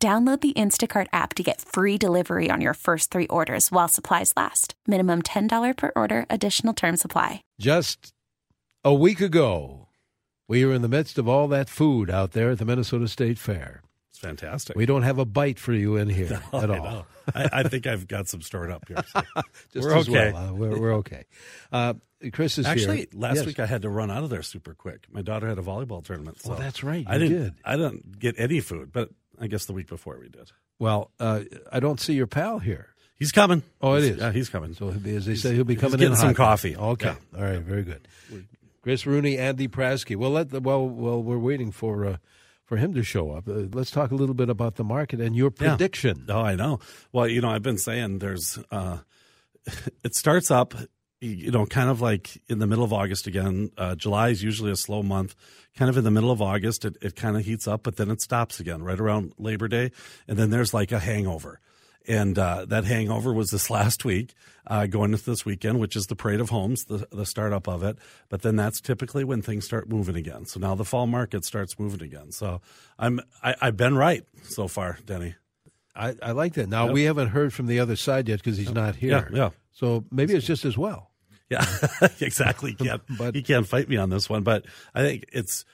Download the Instacart app to get free delivery on your first three orders while supplies last. Minimum $10 per order. Additional terms apply. Just a week ago, we were in the midst of all that food out there at the Minnesota State Fair. It's fantastic. We don't have a bite for you in here at all. I think I've got some stored up here. So. We're okay. Well. We're okay. Chris is actually here. Last week I had to run out of there super quick. My daughter had a volleyball tournament. So that's right. I didn't get any food, but... I guess the week before we did. Well, I don't see your pal here. He's coming. Oh, it is. Yeah, he's coming. So, as they say, he'll be coming in hot. He's getting some coffee. Okay. Yeah. All right. Very good. Chris Rooney, Andy Prasky. Well, we're waiting for him to show up. Let's talk a little bit about the market and your prediction. Yeah. Oh, I know. Well, you know, I've been saying there's it starts up, you know, kind of like in the middle of August again. July is usually a slow month. Kind of in the middle of August, it kind of heats up, but then it stops again right around Labor Day. And then there's like a hangover. And that hangover was this last week going into this weekend, which is the Parade of Homes, the startup of it. But then that's typically when things start moving again. So now the fall market starts moving again. So I've been right so far, Denny. I like that. Now, we haven't heard from the other side yet because he's not here. Yeah. So maybe it's just as well. Yeah, exactly. He can't fight me on this one, but I think it's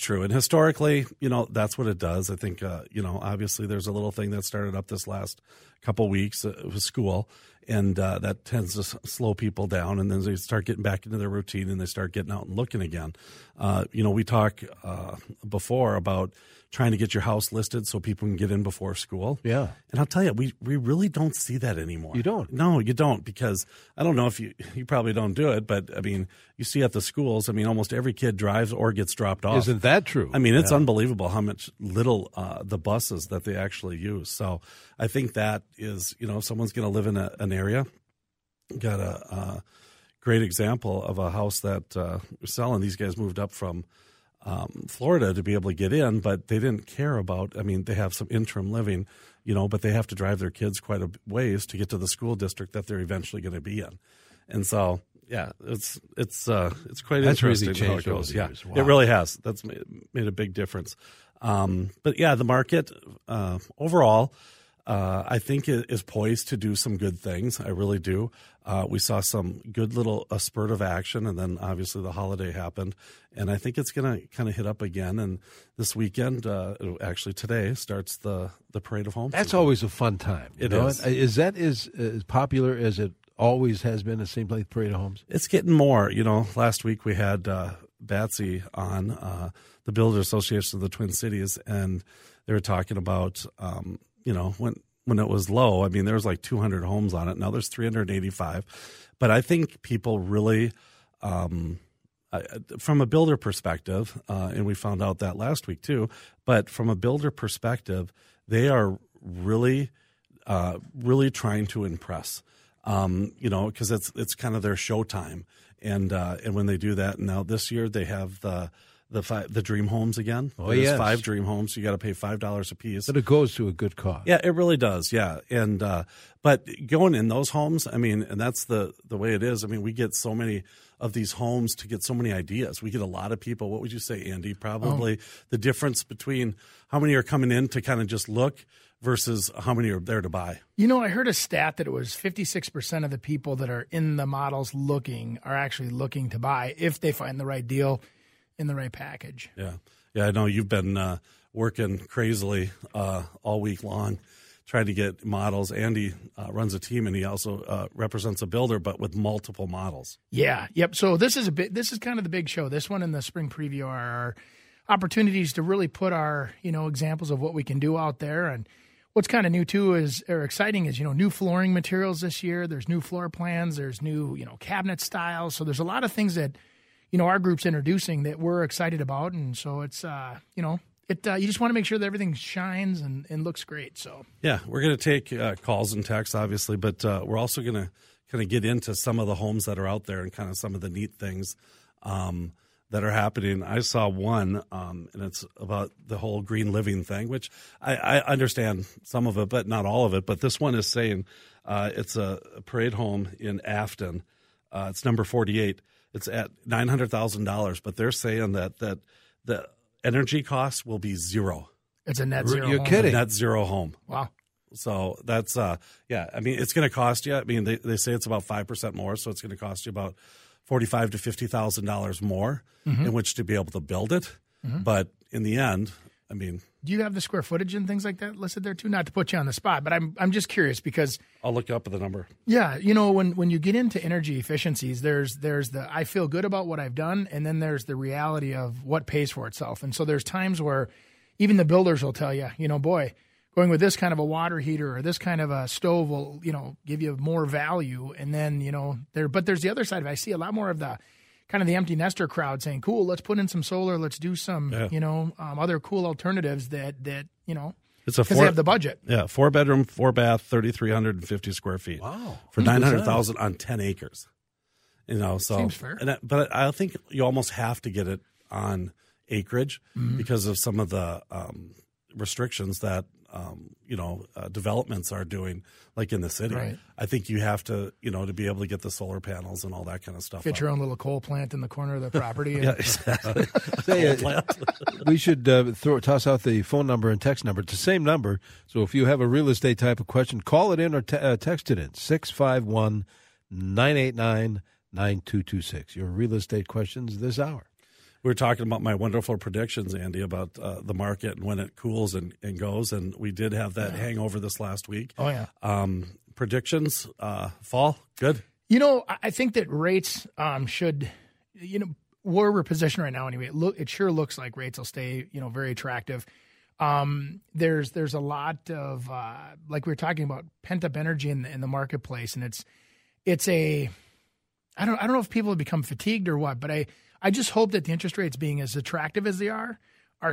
true. And historically, you know, that's what it does. I think, you know, obviously there's a little thing that started up this last couple weeks with school, and that tends to slow people down. And then they start getting back into their routine and they start getting out and looking again. You know, we talked before about trying to get your house listed so people can get in before school. Yeah. And I'll tell you, we really don't see that anymore. You don't? No, you don't, because I don't know if you probably don't do it, but, I mean, you see at the schools, I mean, almost every kid drives or gets dropped off. Isn't that true? I mean, it's unbelievable how much little the buses that they actually use. So I think that is, you know, if someone's going to live in an area, got a great example of a house that we're selling. These guys moved up from Florida to be able to get in, but they didn't care about, I mean, they have some interim living, you know, but they have to drive their kids quite a ways to get to the school district that they're eventually going to be in. And so, yeah, it's quite interesting how it goes. Yeah, wow. It really has. That's made a big difference. But yeah, the market overall, I think it is poised to do some good things. I really do. We saw some good little spurt of action, and then obviously the holiday happened. And I think it's going to kind of hit up again. And this weekend, actually today, starts the Parade of Homes. That's always a fun time. It is. Is that as popular as it always has been, the same place, Parade of Homes? It's getting more. You know, last week we had Betsy on the Builder Association of the Twin Cities, and they were talking about you know, when it was low, I mean, there was like 200 homes on it. Now there's 385. But I think people really, from a builder perspective, and we found out that last week too, but from a builder perspective, they are really, really trying to impress, you know, because it's kind of their showtime. And when they do that, now this year they have the dream homes again. Oh, there's five dream homes. You got to pay $5 a piece. But it goes to a good cause. Yeah, it really does. Yeah. And, but going in those homes, I mean, and that's the way it is. I mean, we get so many of these homes to get so many ideas. We get a lot of people. What would you say, Andy? Probably the difference between how many are coming in to kind of just look versus how many are there to buy. You know, I heard a stat that it was 56% of the people that are in the models looking are actually looking to buy if they find the right deal. In the right package. Yeah. Yeah, I know you've been working crazily all week long trying to get models. Andy runs a team, and he also represents a builder, but with multiple models. Yeah. Yep. So this is kind of the big show. This one in the spring preview are our opportunities to really put our, you know, examples of what we can do out there. And what's kind of new too or exciting is, you know, new flooring materials this year. There's new floor plans. There's new, you know, cabinet styles. So there's a lot of things that, you know, our group's introducing that we're excited about. And so it's, you know, you just want to make sure that everything shines and looks great. So yeah, we're going to take calls and texts, obviously, but we're also going to kind of get into some of the homes that are out there and kind of some of the neat things that are happening. I saw one, and it's about the whole green living thing, which I understand some of it, but not all of it. But this one is saying it's a Parade home in Afton. It's number 48. It's at $900,000, but they're saying that the energy costs will be zero. It's a net zero. You're home. Kidding. A net zero home. Wow. So that's, yeah, I mean, it's going to cost you. I mean, they say it's about 5% more, so it's going to cost you about $45,000 to $50,000 more in which to be able to build it. Mm-hmm. But in the end, I mean. Do you have the square footage and things like that listed there too? Not to put you on the spot, but I'm just curious because. I'll look up the number. Yeah, you know, when you get into energy efficiencies, there's the I feel good about what I've done, and then there's the reality of what pays for itself. And so there's times where even the builders will tell you, you know, boy, going with this kind of a water heater or this kind of a stove will, you know, give you more value. And then, you know, but there's the other side of it. I see a lot more of the kind of the empty nester crowd saying, cool, let's put in some solar. Let's do some, you know, other cool alternatives that, you know, because they have the budget. Yeah. 4-bedroom, 4-bath, 3,350 square feet. Wow. For $900,000 on 10 acres. You know, so. Seems fair. But I think you almost have to get it on acreage because of some of the restrictions that, you know, developments are doing, like in the city. Right. I think you have to, you know, to be able to get the solar panels and all that kind of stuff. Get your own little coal plant in the corner of the property. Yeah, exactly. We should toss out the phone number and text number. It's the same number. So if you have a real estate type of question, call it in or text it in, 651-989-9226. Your real estate questions this hour. We were talking about my wonderful predictions, Andy, about the market and when it cools and goes, and we did have that hangover this last week. Oh, yeah. Predictions, fall, good? You know, I think that rates should, you know, where we're positioned right now anyway, it sure looks like rates will stay, you know, very attractive. There's a lot of, like we were talking about, pent-up energy in the marketplace, and it's a – I don't know if people have become fatigued or what, but I just hope that the interest rates being as attractive as they are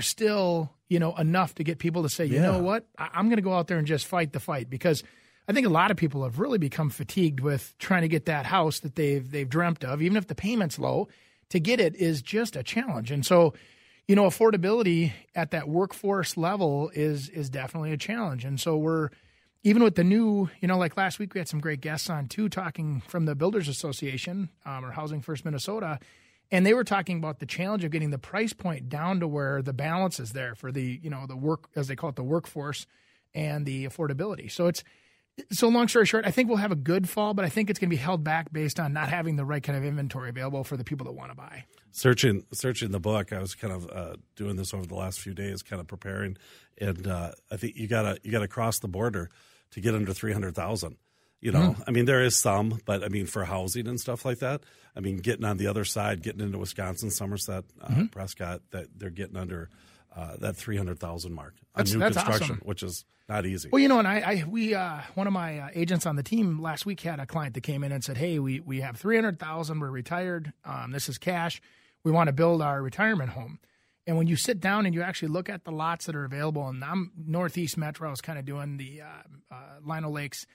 still, you know, enough to get people to say, you know what, I'm going to go out there and just fight the fight, because I think a lot of people have really become fatigued with trying to get that house that they've dreamt of, even if the payment's low. To get it is just a challenge. And so, you know, affordability at that workforce level is definitely a challenge. And so we're, even with the new, you know, like last week we had some great guests on too, talking from the Builders Association or Housing First Minnesota. And they were talking about the challenge of getting the price point down to where the balance is there for the, you know, the work, as they call it, the workforce and the affordability. So so long story short, I think we'll have a good fall, but I think it's going to be held back based on not having the right kind of inventory available for the people that want to buy. Searching the book, I was kind of doing this over the last few days, kind of preparing, and I think you got to cross the border to get under 300,000. You know, I mean, there is some, but I mean, for housing and stuff like that, I mean, getting on the other side, getting into Wisconsin, Somerset, Prescott, that they're getting under that 300,000 mark on new construction, awesome. Which is not easy. Well, you know, and we one of my agents on the team last week had a client that came in and said, "Hey, we have 300,000. We're retired. This is cash. We want to build our retirement home." And when you sit down and you actually look at the lots that are available, and I'm Northeast Metro, I was kind of doing the Lino Lakes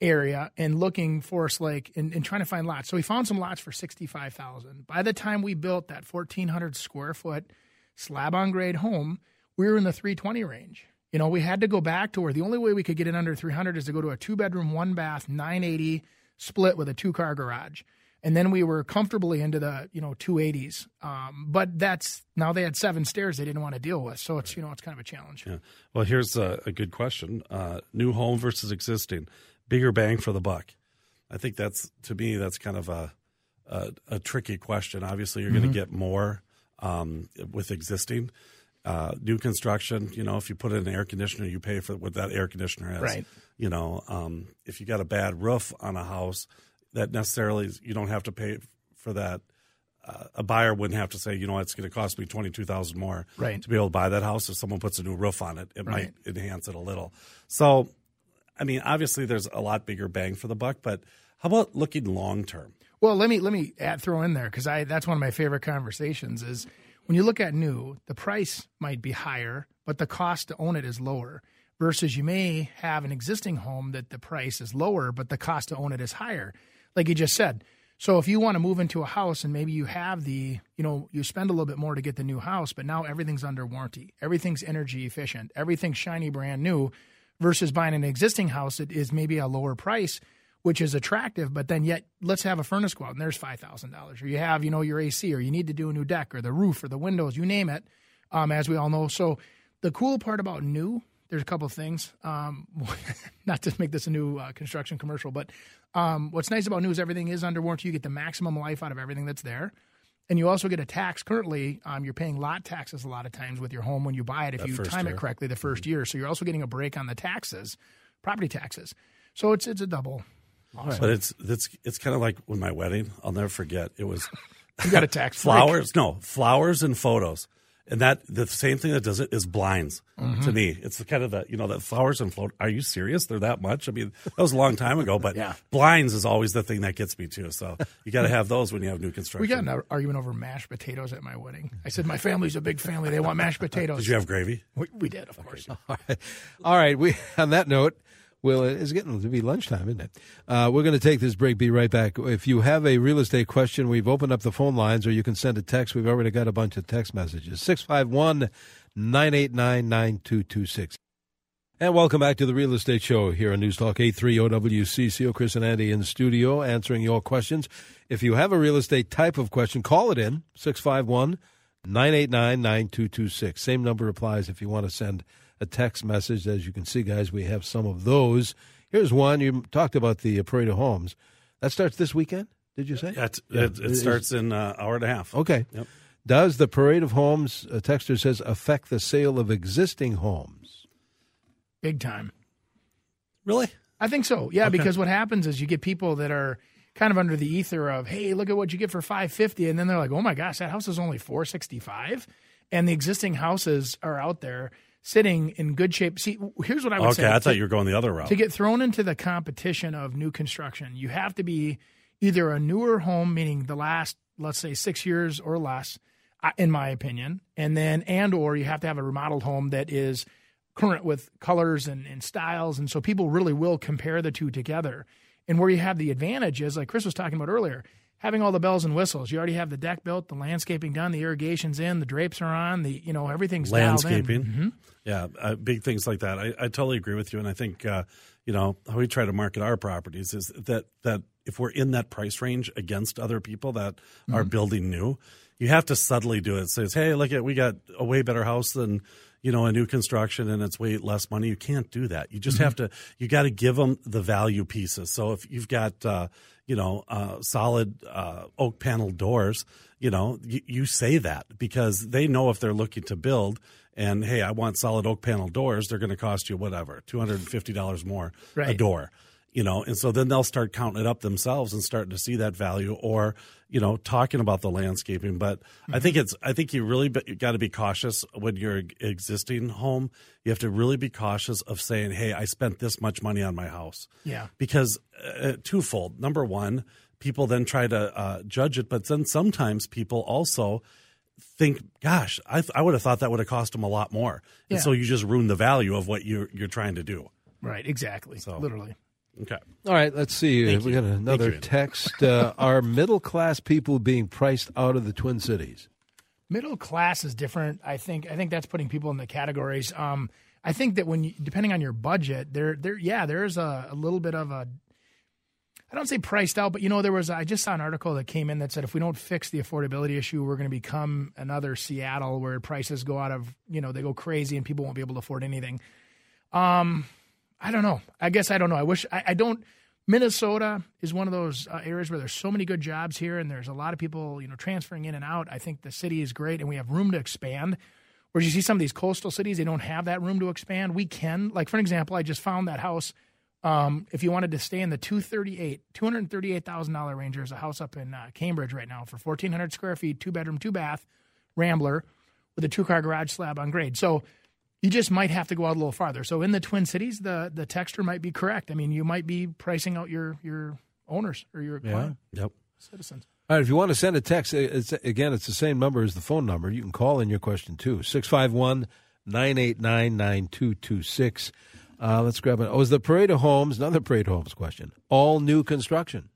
area and looking Forest Lake and trying to find lots. So we found some lots for $65,000. By the time we built that 1,400 square foot slab on grade home, we were in the 320 range. You know, we had to go back to where the only way we could get it under 300 is to go to a 2-bedroom, 1-bath, 980 split with a 2-car garage. And then we were comfortably into the, you know, 280s. But now they had 7 stairs they didn't want to deal with. So it's, you know, it's kind of a challenge. Yeah. Well, here's a good question. New home versus existing. Bigger bang for the buck. I think that's kind of a tricky question. Obviously, you're going to get more with existing. New construction, you know, if you put in an air conditioner, you pay for what that air conditioner has. Right. You know, if you got a bad roof on a house, that necessarily you don't have to pay for that. A buyer wouldn't have to say, you know, it's going to cost me $22,000 more to be able to buy that house. If someone puts a new roof on it, it might enhance it a little. So, I mean, obviously, there's a lot bigger bang for the buck, but how about looking long term? Well, let me throw in there, because that's one of my favorite conversations is When you look at new, the price might be higher, but the cost to own it is lower. Versus you may have an existing home that the price is lower, but the cost to own it is higher, like you just said. So if you want to move into a house and maybe you have the, you know, you spend a little bit more to get the new house, but now everything's under warranty. Everything's energy efficient. Everything's shiny, brand new versus buying an existing house that is maybe a lower price, which is attractive. But then yet, let's have a furnace go out and there's $5,000 or you have, you know, your AC or you need to do a new deck or the roof or the windows, you name it, as we all know. So the cool part about new, there's a couple of things, not to make this a new construction commercial, but what's nice about new is everything is under warranty. You get the maximum life out of everything that's there. And you also get a tax. Currently, you're paying lot taxes a lot of times with your home when you buy it if you time it correctly the first year. So you're also getting a break on the taxes, property taxes. So it's a double. Awesome. But it's kind of like with my wedding. I'll never forget. It was you got a tax flowers. Break. No, flowers and photos. And the same thing that does it is blinds to me. It's the kind of the, you know, the flowers and float. Are you serious? They're that much? I mean, that was a long time ago, but yeah. Blinds is always the thing that gets me too. So you got to have those when you have new construction. We got an argument over mashed potatoes at my wedding. I said, my family's a big family. They want mashed potatoes. Did you have gravy? We did, of course. All right. We on that note. Well, it's getting to be lunchtime, isn't it? We're going to take this break. Be right back. If you have a real estate question, we've opened up the phone lines, or you can send a text. We've already got a bunch of text messages. 651-989-9226. And welcome back to the Real Estate Show here on News Talk 830WCCO. Chris and Andy in the studio answering your questions. If you have a real estate type of question, call it in, 651-989-9226. Same number applies if you want to send a text message. As you can see, guys, we have some of those. Here's one. You talked about the Parade of Homes. That starts this weekend, did you say? It starts in an hour and a half. Okay. Yep. Does the Parade of Homes, a texter says, affect the sale of existing homes? Big time. Really? I think so, yeah, okay. Because what happens is you get people that are kind of under the ether of, hey, look at what you get for $550, and then they're like, oh, my gosh, that house is only $465, and the existing houses are out there sitting in good shape. See, here's what I would say. Okay, I thought you were going the other route. To get thrown into the competition of new construction, you have to be either a newer home, meaning the last, let's say, 6 years or less, in my opinion, and or you have to have a remodeled home that is current with colors and styles, and so people really will compare the two together. And where you have the advantage is, like Chris was talking about earlier, having all the bells and whistles. You already have the deck built, the landscaping done, the irrigation's in, the drapes are on, everything's landscaping. Mm-hmm. Yeah, big things like that. I totally agree with you, and I think how we try to market our properties is that if we're in that price range against other people that are building new, you have to subtly do it. Says, hey, look at we got a way better house than a new construction, and it's way less money. You can't do that. You just have to. You got to give them the value pieces. So if you've got solid oak panel doors, you say that because they know if they're looking to build and, hey, I want solid oak panel doors, they're going to cost you whatever, $250 more a door. And so then they'll start counting it up themselves and starting to see that value or, talking about the landscaping. But I think you really got to be cautious when you're an existing home. You have to really be cautious of saying, hey, I spent this much money on my house. Yeah. Because twofold. Number one, people then try to judge it. But then sometimes people also think, gosh, I would have thought that would have cost them a lot more. Yeah. And so you just ruin the value of what you're trying to do. Right. Exactly. So. Literally. Okay. All right. Let's see. We got another text. Are middle class people being priced out of the Twin Cities? Middle class is different. I think that's putting people in the categories. I think that when depending on your budget, there's a little bit of a. I don't say priced out, but I just saw an article that came in that said if we don't fix the affordability issue, we're going to become another Seattle where prices go out of they go crazy and people won't be able to afford anything. I don't know. I guess I don't know. I wish I don't. Minnesota is one of those areas where there's so many good jobs here, and there's a lot of people, transferring in and out. I think the city is great, and we have room to expand. Whereas you see some of these coastal cities, they don't have that room to expand. We can, like for example, I just found that house. If you wanted to stay in the $238,000 range, there's a house up in Cambridge right now for 1,400 square feet, 2-bedroom, 2-bath, Rambler, with a 2-car garage slab on grade. So. You just might have to go out a little farther. So in the Twin Cities, the texter might be correct. I mean, you might be pricing out your owners or your client, citizens. All right, if you want to send a text, it's the same number as the phone number. You can call in your question, too, 651-989-9226. Let's grab it. Oh, is the Parade of Homes, another Parade of Homes question, all new construction?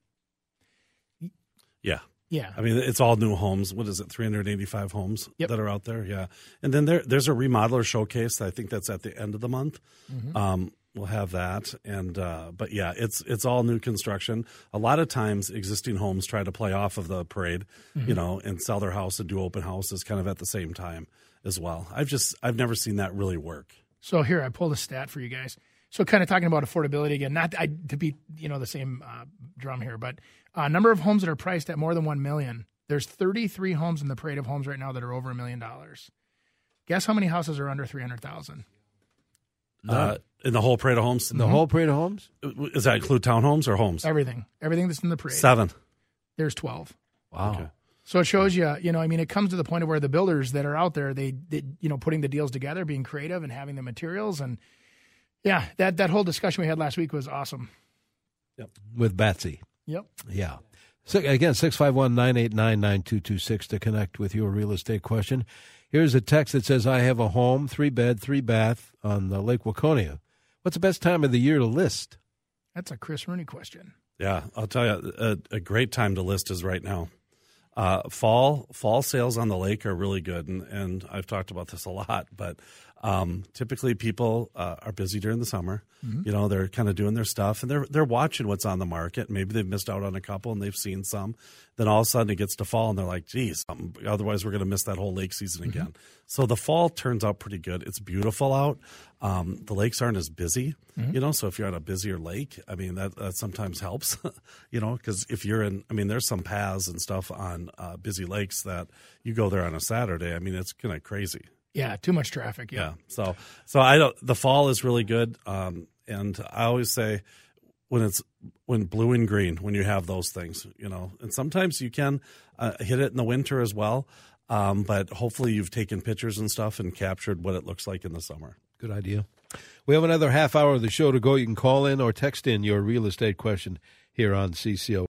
Yeah. Yeah. I mean, it's all new homes. What is it, 385 homes that are out there? Yeah. And then there's a remodeler showcase. I think that's at the end of the month. Mm-hmm. We'll have that, and but yeah, it's all new construction. A lot of times, existing homes try to play off of the parade, you know, and sell their house and do open houses kind of at the same time as well. I've never seen that really work. So here, I pulled a stat for you guys. So kind of talking about affordability again, not to beat the same drum here, but number of homes that are priced at more than $1 million. There's 33 homes in the Parade of Homes right now that are over $1 million. Guess how many houses are under 300,000? In the whole Parade of Homes? In the whole Parade of Homes? Does that include townhomes or homes? Everything. Everything that's in the parade. 7. There's 12. Wow. Okay. So it shows you know, I mean, it comes to the point of where the builders that are out there, they putting the deals together, being creative and having the materials. And, yeah, that whole discussion we had last week was awesome. Yep. With Betsy. Yep. Yeah. So, again, 651-989-9226 to connect with your real estate question. Here's a text that says, I have a home, 3-bed, 3-bath on the Lake Waconia. What's the best time of the year to list? That's a Chris Rooney question. Yeah, I'll tell you, a great time to list is right now. Fall sales on the lake are really good, and I've talked about this a lot, but typically people are busy during the summer. Mm-hmm. You know, they're kind of doing their stuff, and they're watching what's on the market. Maybe they've missed out on a couple, and they've seen some. Then all of a sudden it gets to fall, and they're like, geez, otherwise we're going to miss that whole lake season again. Mm-hmm. So the fall turns out pretty good. It's beautiful out. The lakes aren't as busy, you know, so if you're on a busier lake, I mean, that sometimes helps, you know, because if you're in, I mean, there's some paths and stuff on busy lakes that you go there on a Saturday. I mean, it's kind of crazy. Yeah, too much traffic. Yeah. So the fall is really good, and I always say when blue and green, when you have those things, you know, and sometimes you can hit it in the winter as well, but hopefully you've taken pictures and stuff and captured what it looks like in the summer. Good idea. We have another half hour of the show to go. You can call in or text in your real estate question here on CCO.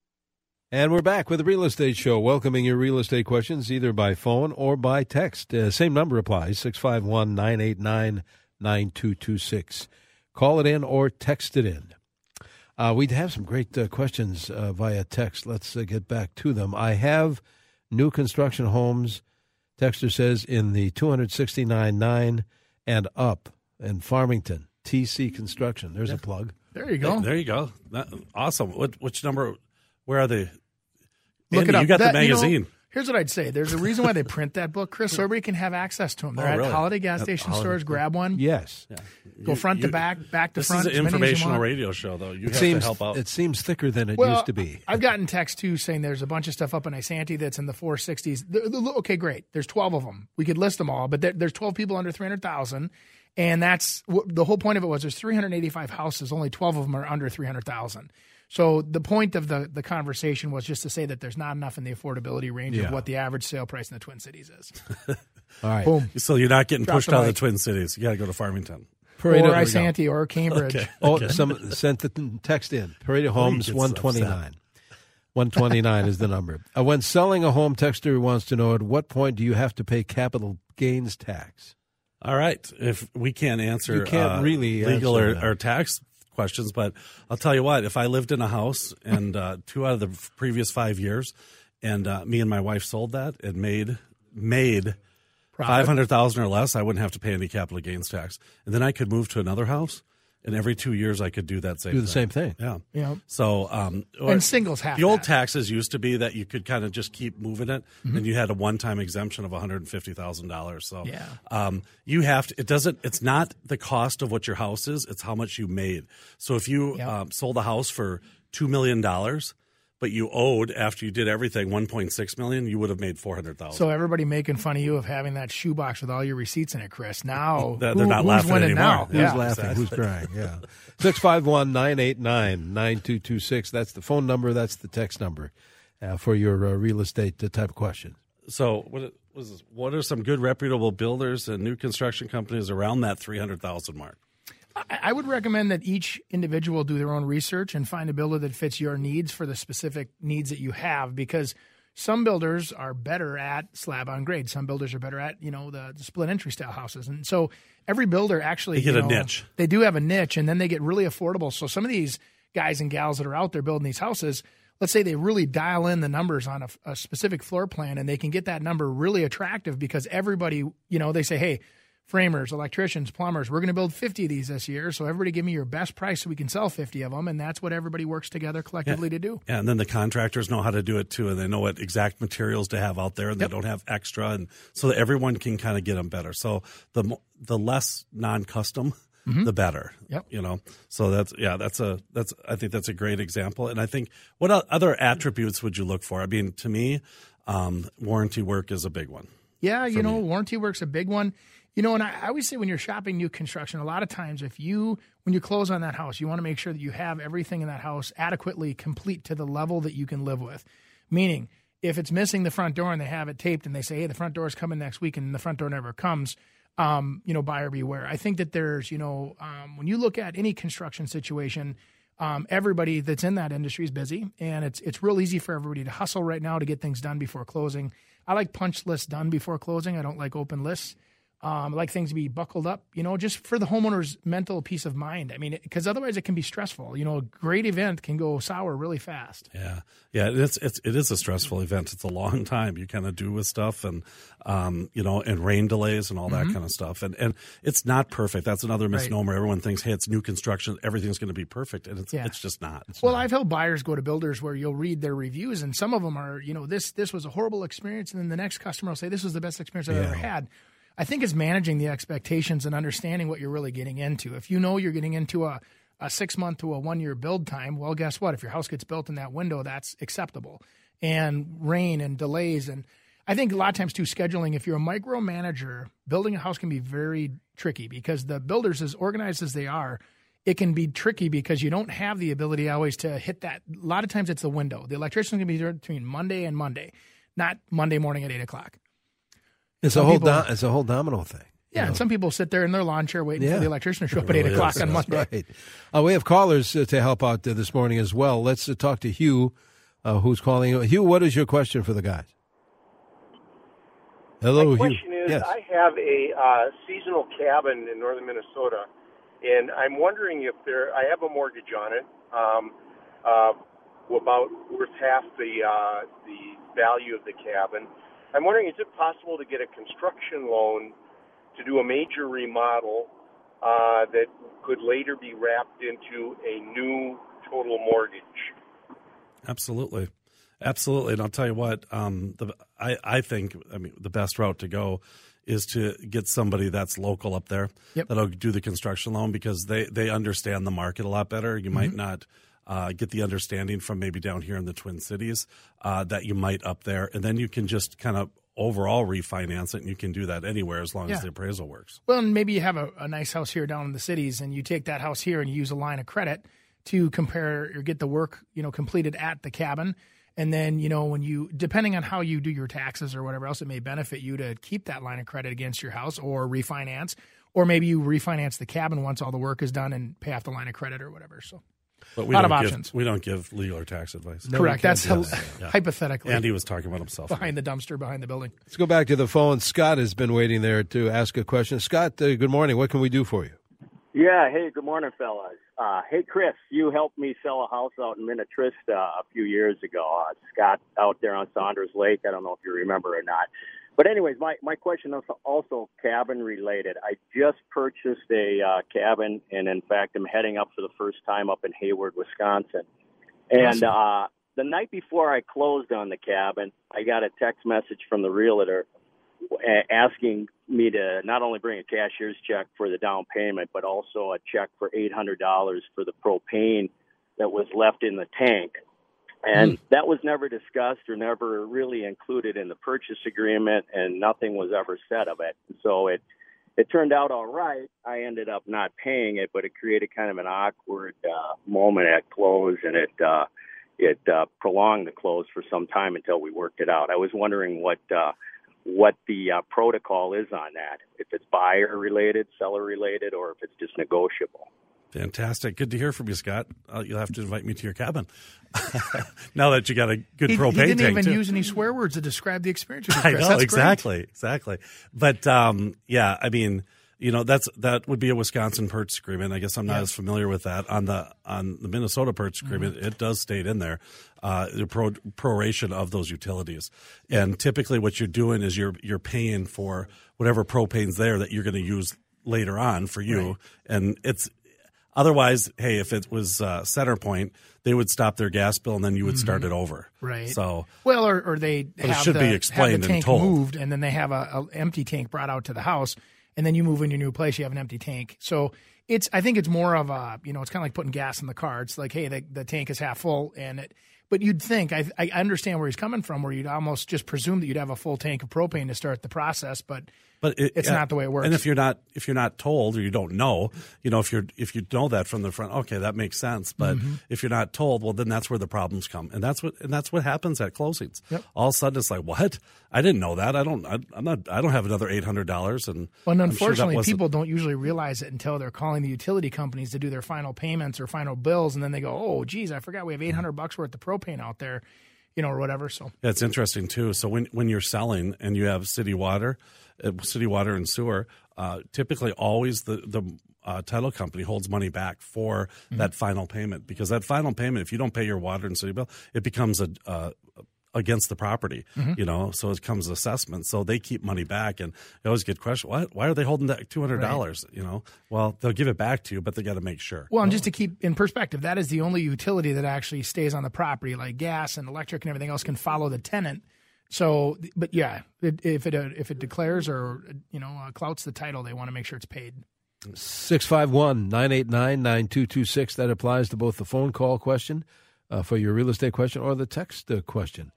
And we're back with the Real Estate Show, welcoming your real estate questions either by phone or by text. Same number applies, 651-989-9226. Call it in or text it in. We'd have some great questions via text. Let's get back to them. I have new construction homes, texter says, in the 269.9 and up in Farmington, TC Construction. There's a plug. There you go. There you go. Awesome. Which number? Where are they? Look Andy, it up. You got the magazine. You know, here's what I'd say. There's a reason why they print that book, Chris, so everybody can have access to them. They're at holiday gas station stores. Grab one. Yes. Yeah. Go front to back, back to front. This is an informational radio show, though. You have to help out. It seems thicker than it used to be. I've gotten text, too, saying there's a bunch of stuff up in Isanti that's in the 460s. Okay, great. There's 12 of them. We could list them all, but there's 12 people under 300,000. And that's the whole point of it was there's 385 houses. Only 12 of them are under 300,000. So the point of the conversation was just to say that there's not enough in the affordability range of what the average sale price in the Twin Cities is. All right. Boom. So you're not getting pushed out of the Twin Cities. You got to go to Farmington. Parade or Isanti or Cambridge. Okay. Oh, some sent the text in. Parade of Homes, 129. 129 is the number. When selling a home, texter wants to know, at what point do you have to pay capital gains tax? All right. If we can't answer really legal or tax questions, but I'll tell you what, if I lived in a house and 2 out of the previous 5 years and me and my wife sold that and made $500,000 or less, I wouldn't have to pay any capital gains tax. And then I could move to another house, and every 2 years I could do that same thing. Do the same thing. Yeah. So, and singles have the old taxes used to be that you could kind of just keep moving it, and you had a one-time exemption of $150,000. So you have to – it's not the cost of what your house is. It's how much you made. So if you sold a house for $2 million – but you owed, after you did everything, $1.6 million, you would have made $400,000. So everybody making fun of you of having that shoebox with all your receipts in it, Chris. Now, they're not laughing anymore. Now? Yeah. Who's laughing? Exactly. Who's crying? Yeah. 651-989-9226. That's the phone number. That's the text number for your real estate type of question. So what are some good reputable builders and new construction companies around that $300,000 mark? I would recommend that each individual do their own research and find a builder that fits your needs for the specific needs that you have, because some builders are better at slab on grade. Some builders are better at, you know, the split entry style houses. And so every builder actually, they get a niche. They do have a niche, and then they get really affordable. So some of these guys and gals that are out there building these houses, let's say they really dial in the numbers on a specific floor plan, and they can get that number really attractive because everybody, you know, they say, hey, framers, electricians, plumbers, we're going to build 50 of these this year. So everybody give me your best price so we can sell 50 of them. And that's what everybody works together collectively to do. Yeah, and then the contractors know how to do it too. And they know what exact materials to have out there, and they don't have extra. And so that everyone can kind of get them better. So the less non-custom, the better. Yep. You know, so that's I think that's a great example. And I think what other attributes would you look for? I mean, to me, warranty work is a big one. Yeah. You know, warranty work's a big one. You know, and I always say when you're shopping new construction, a lot of times when you close on that house, you want to make sure that you have everything in that house adequately complete to the level that you can live with. Meaning, if it's missing the front door and they have it taped and they say, hey, the front door is coming next week, and the front door never comes, you know, buyer beware. I think that there's, you know, when you look at any construction situation, everybody that's in that industry is busy, and it's real easy for everybody to hustle right now to get things done before closing. I like punch lists done before closing. I don't like open lists. I like things to be buckled up, you know, just for the homeowner's mental peace of mind. I mean, because otherwise it can be stressful. You know, a great event can go sour really fast. Yeah. Yeah. It is a stressful event. It's a long time you kind of do with stuff and, you know, and rain delays and all that kind of stuff. And it's not perfect. That's another misnomer. Right. Everyone thinks, hey, it's new construction, everything's going to be perfect. And it's just not. I've helped buyers go to builders where you'll read their reviews, and some of them are, you know, this was a horrible experience. And then the next customer will say, this was the best experience I've ever had. I think it's managing the expectations and understanding what you're really getting into. If you know you're getting into a 6-month to a 1-year build time, well, guess what? If your house gets built in that window, that's acceptable. And rain and delays. And I think a lot of times, too, scheduling, if you're a micromanager, building a house can be very tricky because the builders, as organized as they are, it can be tricky because you don't have the ability always to hit that. A lot of times it's the window. The electrician's going to be there between Monday and Monday, not Monday morning at 8 o'clock. It's a whole domino thing. Yeah, and some people sit there in their lawn chair waiting for the electrician to show up at 8 o'clock on Monday. Right. We have callers to help out this morning as well. Let's talk to Hugh, who's calling. Hugh, what is your question for the guys? Hello, Hugh. My question is, I have a seasonal cabin in northern Minnesota, and I'm wondering if I have a mortgage on it, about worth half the value of the cabin. I'm wondering, is it possible to get a construction loan to do a major remodel that could later be wrapped into a new total mortgage? Absolutely. Absolutely. And I'll tell you what, I think the best route to go is to get somebody that's local up there that'll do the construction loan because they understand the market a lot better. You might not get the understanding from maybe down here in the Twin Cities that you might up there. And then you can just kind of overall refinance it, and you can do that anywhere as long as the appraisal works. Well, and maybe you have a nice house here down in the cities, and you take that house here and you use a line of credit to compare or get the work, you know, completed at the cabin. And then, you know, when you, depending on how you do your taxes or whatever else, it may benefit you to keep that line of credit against your house or refinance. Or maybe you refinance the cabin once all the work is done and pay off the line of credit or whatever, so. But we we don't give legal or tax advice. No, correct. That's hypothetically. Andy was talking about himself. Behind the dumpster, behind the building. Let's go back to the phone. Scott has been waiting there to ask a question. Scott, good morning. What can we do for you? Yeah. Hey, good morning, fellas. Hey, Chris, you helped me sell a house out in Minnetrista a few years ago. Scott out there on Saunders Lake. I don't know if you remember or not. But anyways, my question is also cabin related. I just purchased a cabin, and in fact, I'm heading up for the first time up in Hayward, Wisconsin. And the night before I closed on the cabin, I got a text message from the realtor asking me to not only bring a cashier's check for the down payment, but also a check for $800 for the propane that was left in the tank. And that was never discussed or never really included in the purchase agreement, and nothing was ever said of it. So it turned out all right. I ended up not paying it, but it created kind of an awkward moment at close, and it prolonged the close for some time until we worked it out. I was wondering what the protocol is on that, if it's buyer-related, seller-related, or if it's just negotiable. Fantastic. Good to hear from you, Scott. You'll have to invite me to your cabin now that you got a good propane tank. He didn't even use any swear words to describe the experience with Chris. I know, that's exactly. But, yeah, I mean, you know, that would be a Wisconsin purchase agreement. I guess I'm not as familiar with that. On the Minnesota purchase agreement, it does state in there the proration of those utilities. And typically what you're doing is you're paying for whatever propane's there that you're going to use later on for you. Right. And it's otherwise, hey, if it was Centerpoint, they would stop their gas bill and then you would start it over. Right. So, well, or they have the tank moved and then they have an empty tank brought out to the house. And then you move into your new place, you have an empty tank. So I think it's more of a, you know, it's kind of like putting gas in the car. It's like, hey, the tank is half full. But you'd think, I understand where he's coming from, where you'd almost just presume that you'd have a full tank of propane to start the process, but it's not the way it works. And if you're not told or you don't know, you know, if you know that from the front, okay, that makes sense. But if you're not told, well, then that's where the problems come, and that's what happens at closings. Yep. All of a sudden, it's like, what? I didn't know that. I don't have another $800. And unfortunately, people don't usually realize it until they're calling the utility companies to do their final payments or final bills, and then they go, oh, geez, I forgot we have $800 worth of propane out there, you know, or whatever. So that's interesting too. So when you're selling and you have city water and sewer, typically always the title company holds money back for that final payment, because that final payment, if you don't pay your water and city bill, it becomes against the property, you know, so it comes assessment. So they keep money back, and I always get questioned, why are they holding that $200, you know? Well, they'll give it back to you, but they got to make sure. Well, and just to keep in perspective, that is the only utility that actually stays on the property. Like gas and electric and everything else can follow the tenant. So, but yeah, if it declares or, you know, clouts the title, they want to make sure it's paid. 651-989-9226. That applies to both the phone call question for your real estate question or the text question.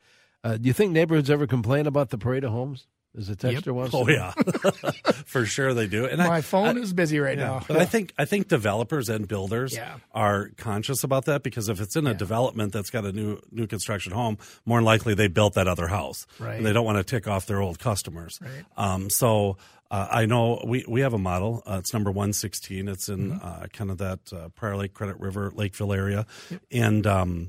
Do you think neighborhoods ever complain about the Parade of Homes? Is the texter wants? Oh yeah, for sure they do. And my phone is busy right now. But I think developers and builders are conscious about that, because if it's in a development that's got a new construction home, more than likely they built that other house. Right. And they don't want to tick off their old customers. Right. So I know we have a model. It's number 116. It's in kind of that Prior Lake, Credit River, Lakeville area, and.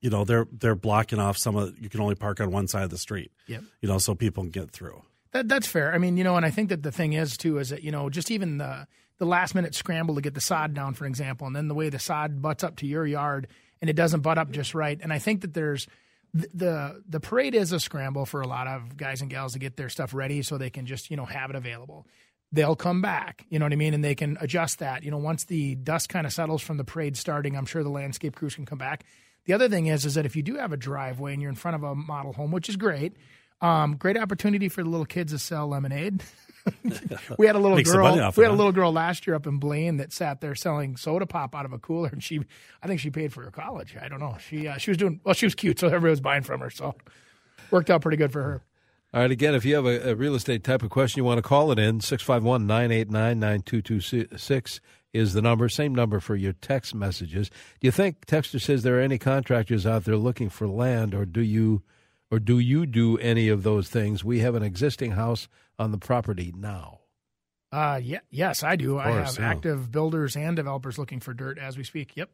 You know, they're blocking off some of. You can only park on one side of the street. Yep. You know, so people can get through. That's fair. I mean, you know, and I think that the thing is too is that, you know, just even the last minute scramble to get the sod down, for example, and then the way the sod butts up to your yard and it doesn't butt up just right. And I think that there's the parade is a scramble for a lot of guys and gals to get their stuff ready so they can just, you know, have it available. They'll come back, you know what I mean, and they can adjust that. You know, once the dust kind of settles from the parade starting, I'm sure the landscape crews can come back. The other thing is that if you do have a driveway and you're in front of a model home, which is great, great opportunity for the little kids to sell lemonade. We had a little girl last year up in Blaine that sat there selling soda pop out of a cooler, and I think she paid for her college. I don't know. She was doing well. She was cute, so everybody was buying from her, so worked out pretty good for her. All right. Again, if you have a real estate type of question, you want to call it in, 651-989-9226. Is the number. Same number for your text messages. Do you think, texter says, there are any contractors out there looking for land, or do you do any of those things? We have an existing house on the property now. Yes, I do. I have active builders and developers looking for dirt as we speak. Yep.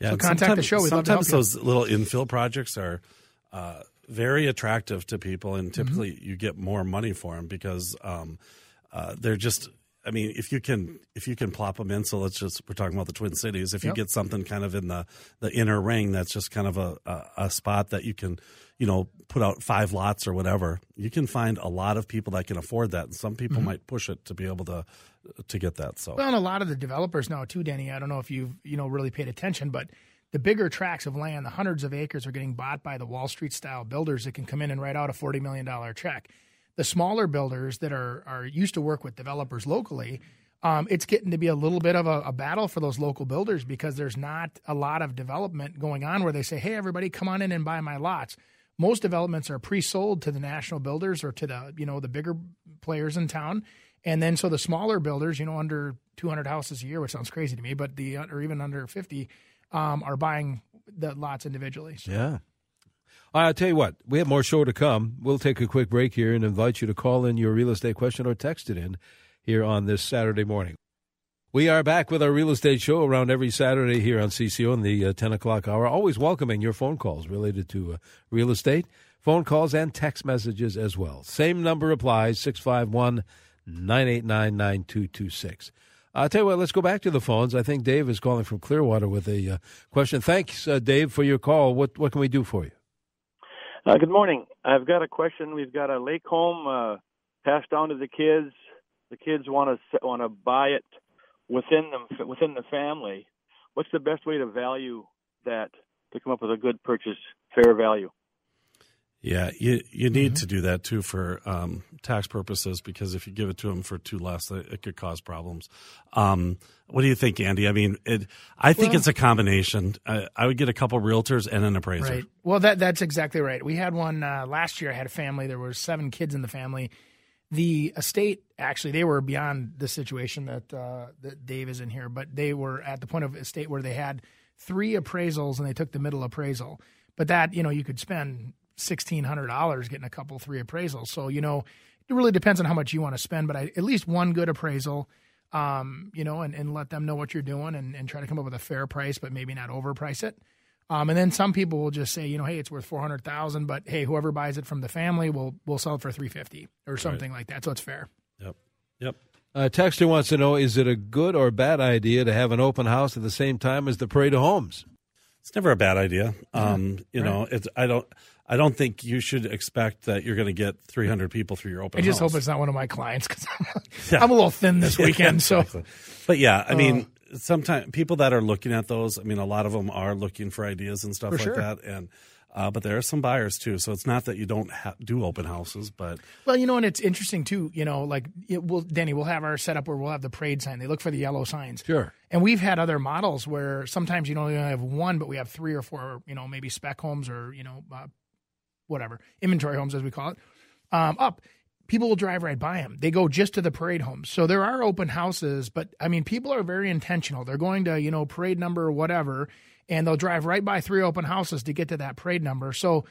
Yeah, so contact the show. We'd love to help you. Sometimes those little infill projects are very attractive to people, and typically you get more money for them because they're just – I mean, if you can plop them in, so we're talking about the Twin Cities. If you get something kind of in the inner ring, that's just kind of a spot that you can, you know, put out 5 lots or whatever. You can find a lot of people that can afford that, and some people might push it to be able to get that. So, well, and a lot of the developers now too, Denny. I don't know if you've really paid attention, but the bigger tracts of land, the hundreds of acres, are getting bought by the Wall Street style builders that can come in and write out a $40 million check. The smaller builders that are used to work with developers locally, it's getting to be a little bit of a battle for those local builders, because there's not a lot of development going on where they say, hey, everybody, come on in and buy my lots. Most developments are pre-sold to the national builders or to the, you know, the bigger players in town. And then so the smaller builders, you know, under 200 houses a year, which sounds crazy to me, but or even under 50 are buying the lots individually. So. Yeah. I'll tell you what, we have more show to come. We'll take a quick break here and invite you to call in your real estate question or text it in here on this Saturday morning. We are back with our real estate show around every Saturday here on CCO in the 10 o'clock hour. Always welcoming your phone calls related to real estate, phone calls and text messages as well. Same number applies, 651-989-9226. I'll tell you what, let's go back to the phones. I think Dave is calling from Clearwater with a question. Thanks, Dave, for your call. What can we do for you? Good morning. I've got a question. We've got a lake home passed down to the kids. The kids want to buy it within the family. What's the best way to value that to come up with a good purchase, fair value? Yeah, you need to do that too for tax purposes, because if you give it to them for too less, it could cause problems. What do you think, Andy? I mean, I think it's a combination. I would get a couple realtors and an appraiser. Right. Well, that's exactly right. We had one last year. I had a family. There were 7 kids in the family. The estate, actually, they were beyond the situation that Dave is in here, but they were at the point of estate where they had 3 appraisals and they took the middle appraisal. But that, you could spend $1,600 getting a couple, 3 appraisals. So, it really depends on how much you want to spend, but at least one good appraisal, and let them know what you're doing and try to come up with a fair price, but maybe not overprice it. And then some people will just say, hey, it's worth $400,000, but hey, whoever buys it from the family will sell it for $350 or something like that. So it's fair. Yep. Texter wants to know: is it a good or bad idea to have an open house at the same time as the Parade of Homes? It's never a bad idea. I don't think you should expect that you're going to get 300 people through your open house. I just hope it's not one of my clients, because I'm a little thin this weekend. Exactly. So, but yeah, I mean. Sometimes people that are looking at those, a lot of them are looking for ideas and stuff like that. And but there are some buyers too, so it's not that you don't do open houses. But and it's interesting too. Danny, we'll have our setup where we'll have the parade sign. They look for the yellow signs. Sure. And we've had other models where sometimes you don't only have one, but we have 3 or 4. Maybe spec homes or whatever, inventory homes as we call it. Up. People will drive right by them. They go just to the parade homes. So there are open houses, but, people are very intentional. They're going to, parade number or whatever, and they'll drive right by 3 open houses to get to that parade number. So,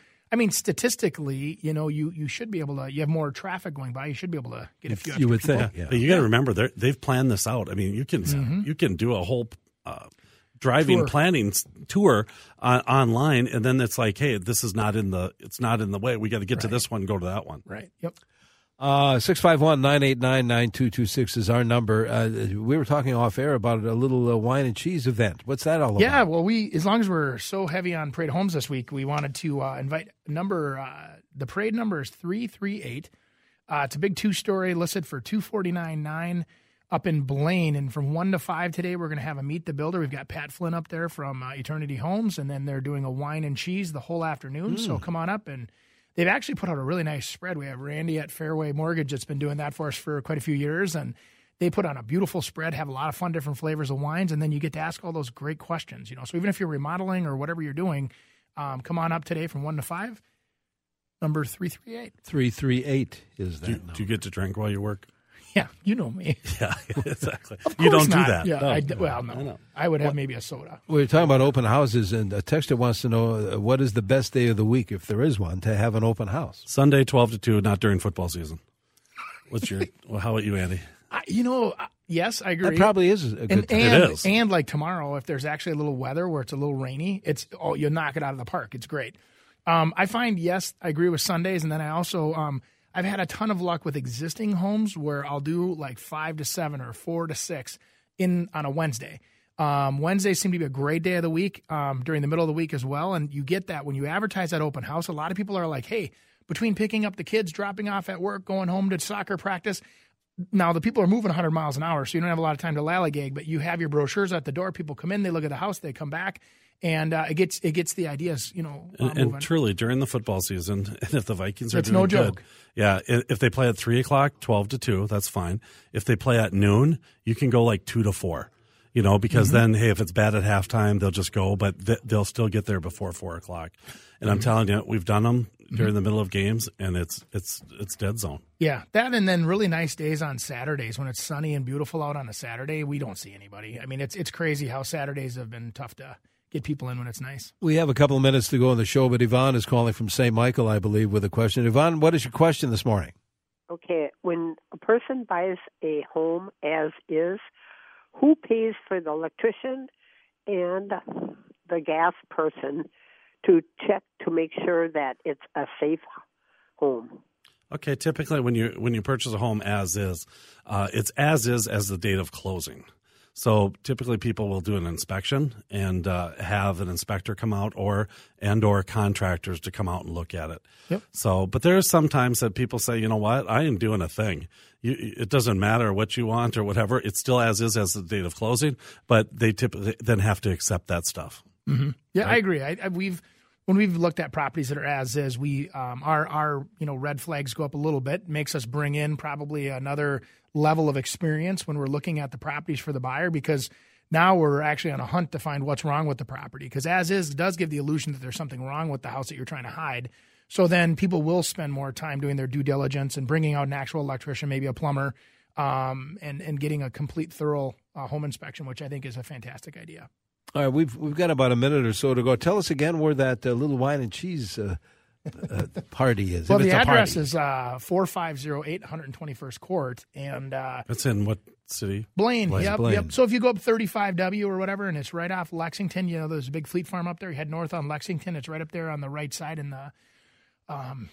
statistically, you should be able to – you have more traffic going by. You should be able to get a few extra people. You would think. Yeah. But you got to remember, they've planned this out. You can you can do a whole driving planning tour online, and then it's like, hey, this is not in the – it's not in the way. We got to get to this one, go to that one. Right. Yep. 651-989-9226 is our number. We were talking off air about a little wine and cheese event. What's that all about? Yeah, well, as long as we're so heavy on Parade Homes this week, we wanted to invite the parade number is 338. It's a big 2-story listed for $249,900 up in Blaine. And from 1 to 5 today, we're going to have a Meet the Builder. We've got Pat Flynn up there from Eternity Homes, and then they're doing a wine and cheese the whole afternoon. So come on up and... They've actually put out a really nice spread. We have Randy at Fairway Mortgage that's been doing that for us for quite a few years, and they put on a beautiful spread, have a lot of fun, different flavors of wines, and then you get to ask all those great questions. So even if you're remodeling or whatever you're doing, come on up today from 1 to 5, number 338. 338 is that number. Do you get to drink while you work? Yeah, you know me. Yeah, exactly. You don't do that. Yeah, no. No. I would have maybe a soda. We were talking about open houses, and a texter wants to know what is the best day of the week, if there is one, to have an open house? Sunday, 12 to 2, not during football season. What's your? Well, how about you, Andy? Yes, I agree. That probably is a good time. It is. And like tomorrow, if there's actually a little weather where it's a little rainy, you'll knock it out of the park. It's great. I find, yes, I agree with Sundays, and then I also – I've had a ton of luck with existing homes where I'll do like 5 to 7 or 4 to 6 on a Wednesday. Wednesdays seem to be a great day of the week during the middle of the week as well. And you get that when you advertise that open house. A lot of people are like, hey, between picking up the kids, dropping off at work, going home to soccer practice. Now the people are moving 100 miles an hour, so you don't have a lot of time to lallygag, but you have your brochures at the door. People come in, they look at the house, they come back. And it gets the ideas, And truly, during the football season, and if the Vikings are doing no joke. Good, yeah, if they play at 3 o'clock, 12 to 2, that's fine. If they play at noon, you can go like 2 to 4, because then, hey, if it's bad at halftime, they'll just go, but they'll still get there before 4 o'clock. And I'm telling you, we've done them during the middle of games, and it's dead zone. Yeah, that and then really nice days on Saturdays when it's sunny and beautiful out on a Saturday, we don't see anybody. It's crazy how Saturdays have been tough to – get people in when it's nice. We have a couple of minutes to go on the show, but Yvonne is calling from St. Michael, I believe, with a question. Yvonne, what is your question this morning? Okay. When a person buys a home as is, who pays for the electrician and the gas person to check to make sure that it's a safe home. Okay, typically when you purchase a home as is, it's as the date of closing. So typically people will do an inspection and have an inspector come out or contractors to come out and look at it. Yep. So, but there are some times that people say, you know what, I ain't doing a thing. It doesn't matter what you want or whatever. It's still as is as the date of closing, but they typically then have to accept that stuff. Mm-hmm. Yeah, right? I agree. When we've looked at properties that are as is, we our red flags go up a little bit. Makes us bring in probably another level of experience when we're looking at the properties for the buyer, because now we're actually on a hunt to find what's wrong with the property. Because as is does give the illusion that there's something wrong with the house that you're trying to hide. So then people will spend more time doing their due diligence and bringing out an actual electrician, maybe a plumber, and getting a complete thorough home inspection, which I think is a fantastic idea. All right, we've got about a minute or so to go. Tell us again where that little wine and cheese party is. Well, the address is 4508 121st Court. And, that's in what city? Blaine. Yep. So if you go up 35W or whatever, and it's right off Lexington, there's a big Fleet Farm up there. You head north on Lexington. It's right up there on the right side. And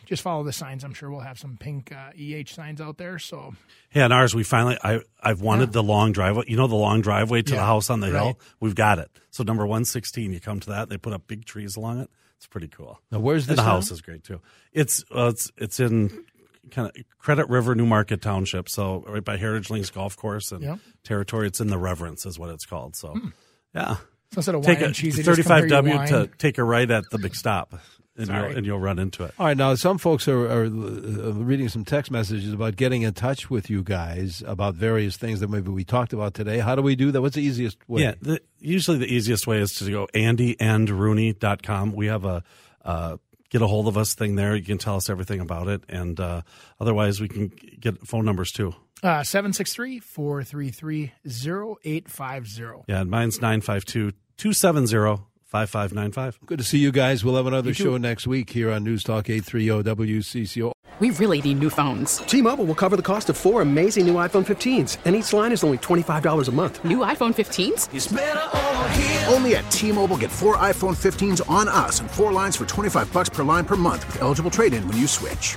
just follow the signs. I'm sure we'll have some pink EH signs out there. So yeah, and ours, we finally I've wanted the long driveway. You know, the long driveway to the house on the hill. We've got it. So number 116, you come to that. They put up big trees along it. It's pretty cool. Now where's this? And the house is great too. It's in kind of Credit River, Newmarket Township. So right by Heritage Links Golf Course and territory. It's in the Reverence is what it's called. So yeah. So instead of wine and cheese, 35W to take a right at the big stop. And you'll run into it. All right. Now, some folks are reading some text messages about getting in touch with you guys about various things that maybe we talked about today. How do we do that? What's the easiest way? Yeah, usually the easiest way is to go andyandrooney.com. We have a get a hold of us thing there. You can tell us everything about it. And otherwise, we can get phone numbers, too. 763-433-0850. Yeah, and mine's 952-270. 5595. Good to see you guys. We'll have another show next week here on News Talk 830 WCCO. We really need new phones. T Mobile will cover the cost of four amazing new iPhone 15s, and each line is only $25 a month. New iPhone 15s? It's better over here. Only at T Mobile, get four iPhone 15s on us and four lines for $25 per line per month with eligible trade in when you switch.